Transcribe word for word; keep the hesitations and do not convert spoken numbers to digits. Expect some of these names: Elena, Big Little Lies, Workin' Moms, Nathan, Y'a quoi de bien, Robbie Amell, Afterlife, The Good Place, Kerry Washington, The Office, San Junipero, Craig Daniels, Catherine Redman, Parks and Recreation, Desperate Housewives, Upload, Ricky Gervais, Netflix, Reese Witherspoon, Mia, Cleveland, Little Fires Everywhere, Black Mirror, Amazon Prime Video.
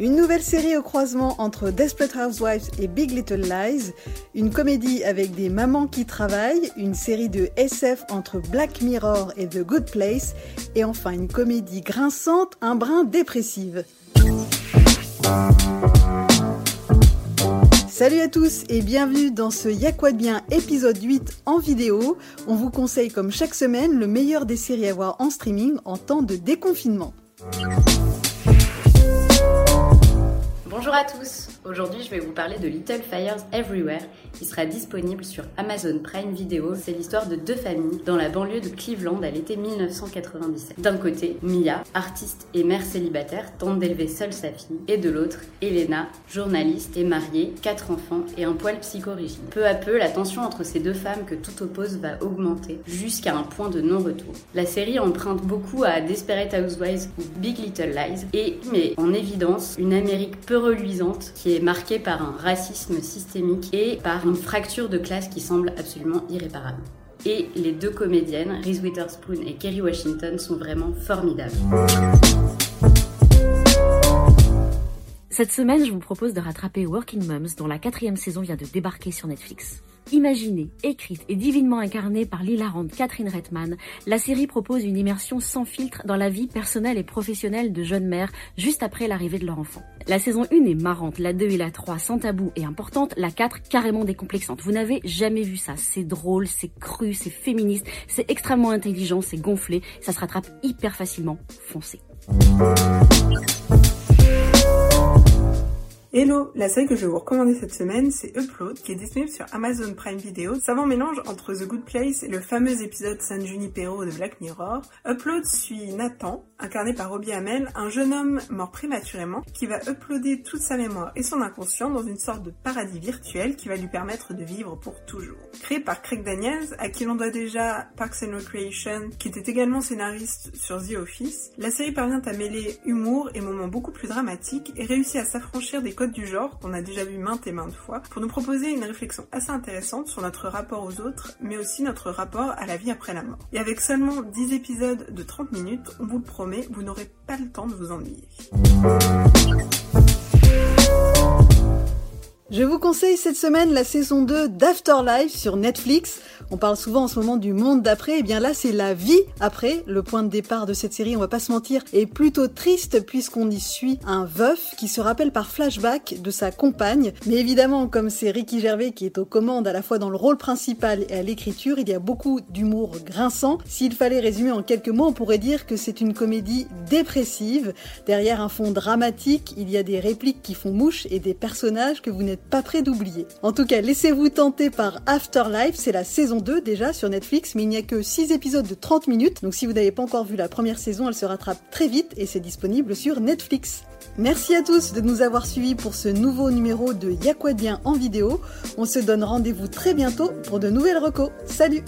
Une nouvelle série au croisement entre Desperate Housewives et Big Little Lies, une comédie avec des mamans qui travaillent, une série de S F entre Black Mirror et The Good Place, et enfin une comédie grinçante, un brin dépressive. Salut à tous et bienvenue dans ce Y'a quoi de bien épisode huit en vidéo. On vous conseille comme chaque semaine le meilleur des séries à voir en streaming en temps de déconfinement. Bonjour à tous, aujourd'hui je vais vous parler de Little Fires Everywhere qui sera disponible sur Amazon Prime Video. C'est l'histoire de deux familles dans la banlieue de Cleveland à l'été dix-neuf cent quatre-vingt-dix-sept. D'un côté, Mia, artiste et mère célibataire, tente d'élever seule sa fille, et de l'autre, Elena, journaliste et mariée, quatre enfants et un poil psychorigide. Peu à peu, la tension entre ces deux femmes que tout oppose va augmenter jusqu'à un point de non-retour. La série emprunte beaucoup à Desperate Housewives ou Big Little Lies et met en évidence une Amérique peu reluisante qui est marquée par un racisme systémique et par une fracture de classe qui semble absolument irréparable. Et les deux comédiennes, Reese Witherspoon et Kerry Washington, sont vraiment formidables. Cette semaine, je vous propose de rattraper Workin' Moms, dont la quatrième saison vient de débarquer sur Netflix. Imaginée, écrite et divinement incarnée par l'hilarante Catherine Redman, la série propose une immersion sans filtre dans la vie personnelle et professionnelle de jeunes mères juste après l'arrivée de leur enfant. La saison un est marrante, la deux et la trois sans tabou et importante, la quatre carrément décomplexante. Vous n'avez jamais vu ça, c'est drôle, c'est cru, c'est féministe, c'est extrêmement intelligent, c'est gonflé, ça se rattrape hyper facilement, foncez. Hello, la série que je vais vous recommander cette semaine, c'est Upload, qui est disponible sur Amazon Prime Video. Savant mélange entre The Good Place et le fameux épisode San Junipero de Black Mirror, Upload suit Nathan, incarné par Robbie Amell, un jeune homme mort prématurément, qui va uploader toute sa mémoire et son inconscient dans une sorte de paradis virtuel qui va lui permettre de vivre pour toujours. Créé par Craig Daniels, à qui l'on doit déjà Parks and Recreation, qui était également scénariste sur The Office, la série parvient à mêler humour et moments beaucoup plus dramatiques et réussit à s'affranchir des codes du genre qu'on a déjà vu maintes et maintes fois pour nous proposer une réflexion assez intéressante sur notre rapport aux autres, mais aussi notre rapport à la vie après la mort. Et avec seulement dix épisodes de trente minutes, on vous le promet, vous n'aurez pas le temps de vous ennuyer. Je vous conseille cette semaine la saison deux d'Afterlife sur Netflix. On parle souvent en ce moment du monde d'après, et bien là c'est la vie après. Le point de départ de cette série, on va pas se mentir, est plutôt triste puisqu'on y suit un veuf qui se rappelle par flashback de sa compagne. Mais évidemment, comme c'est Ricky Gervais qui est aux commandes à la fois dans le rôle principal et à l'écriture, il y a beaucoup d'humour grinçant. S'il fallait résumer en quelques mots, on pourrait dire que c'est une comédie dépressive. Derrière un fond dramatique, il y a des répliques qui font mouche et des personnages que vous n'êtes pas prêt d'oublier. En tout cas, laissez-vous tenter par Afterlife, c'est la saison deux déjà sur Netflix, mais il n'y a que six épisodes de trente minutes, donc si vous n'avez pas encore vu la première saison, elle se rattrape très vite et c'est disponible sur Netflix. Merci à tous de nous avoir suivis pour ce nouveau numéro de Y'a quoi de bien en vidéo. On se donne rendez-vous très bientôt pour de nouvelles recos. Salut!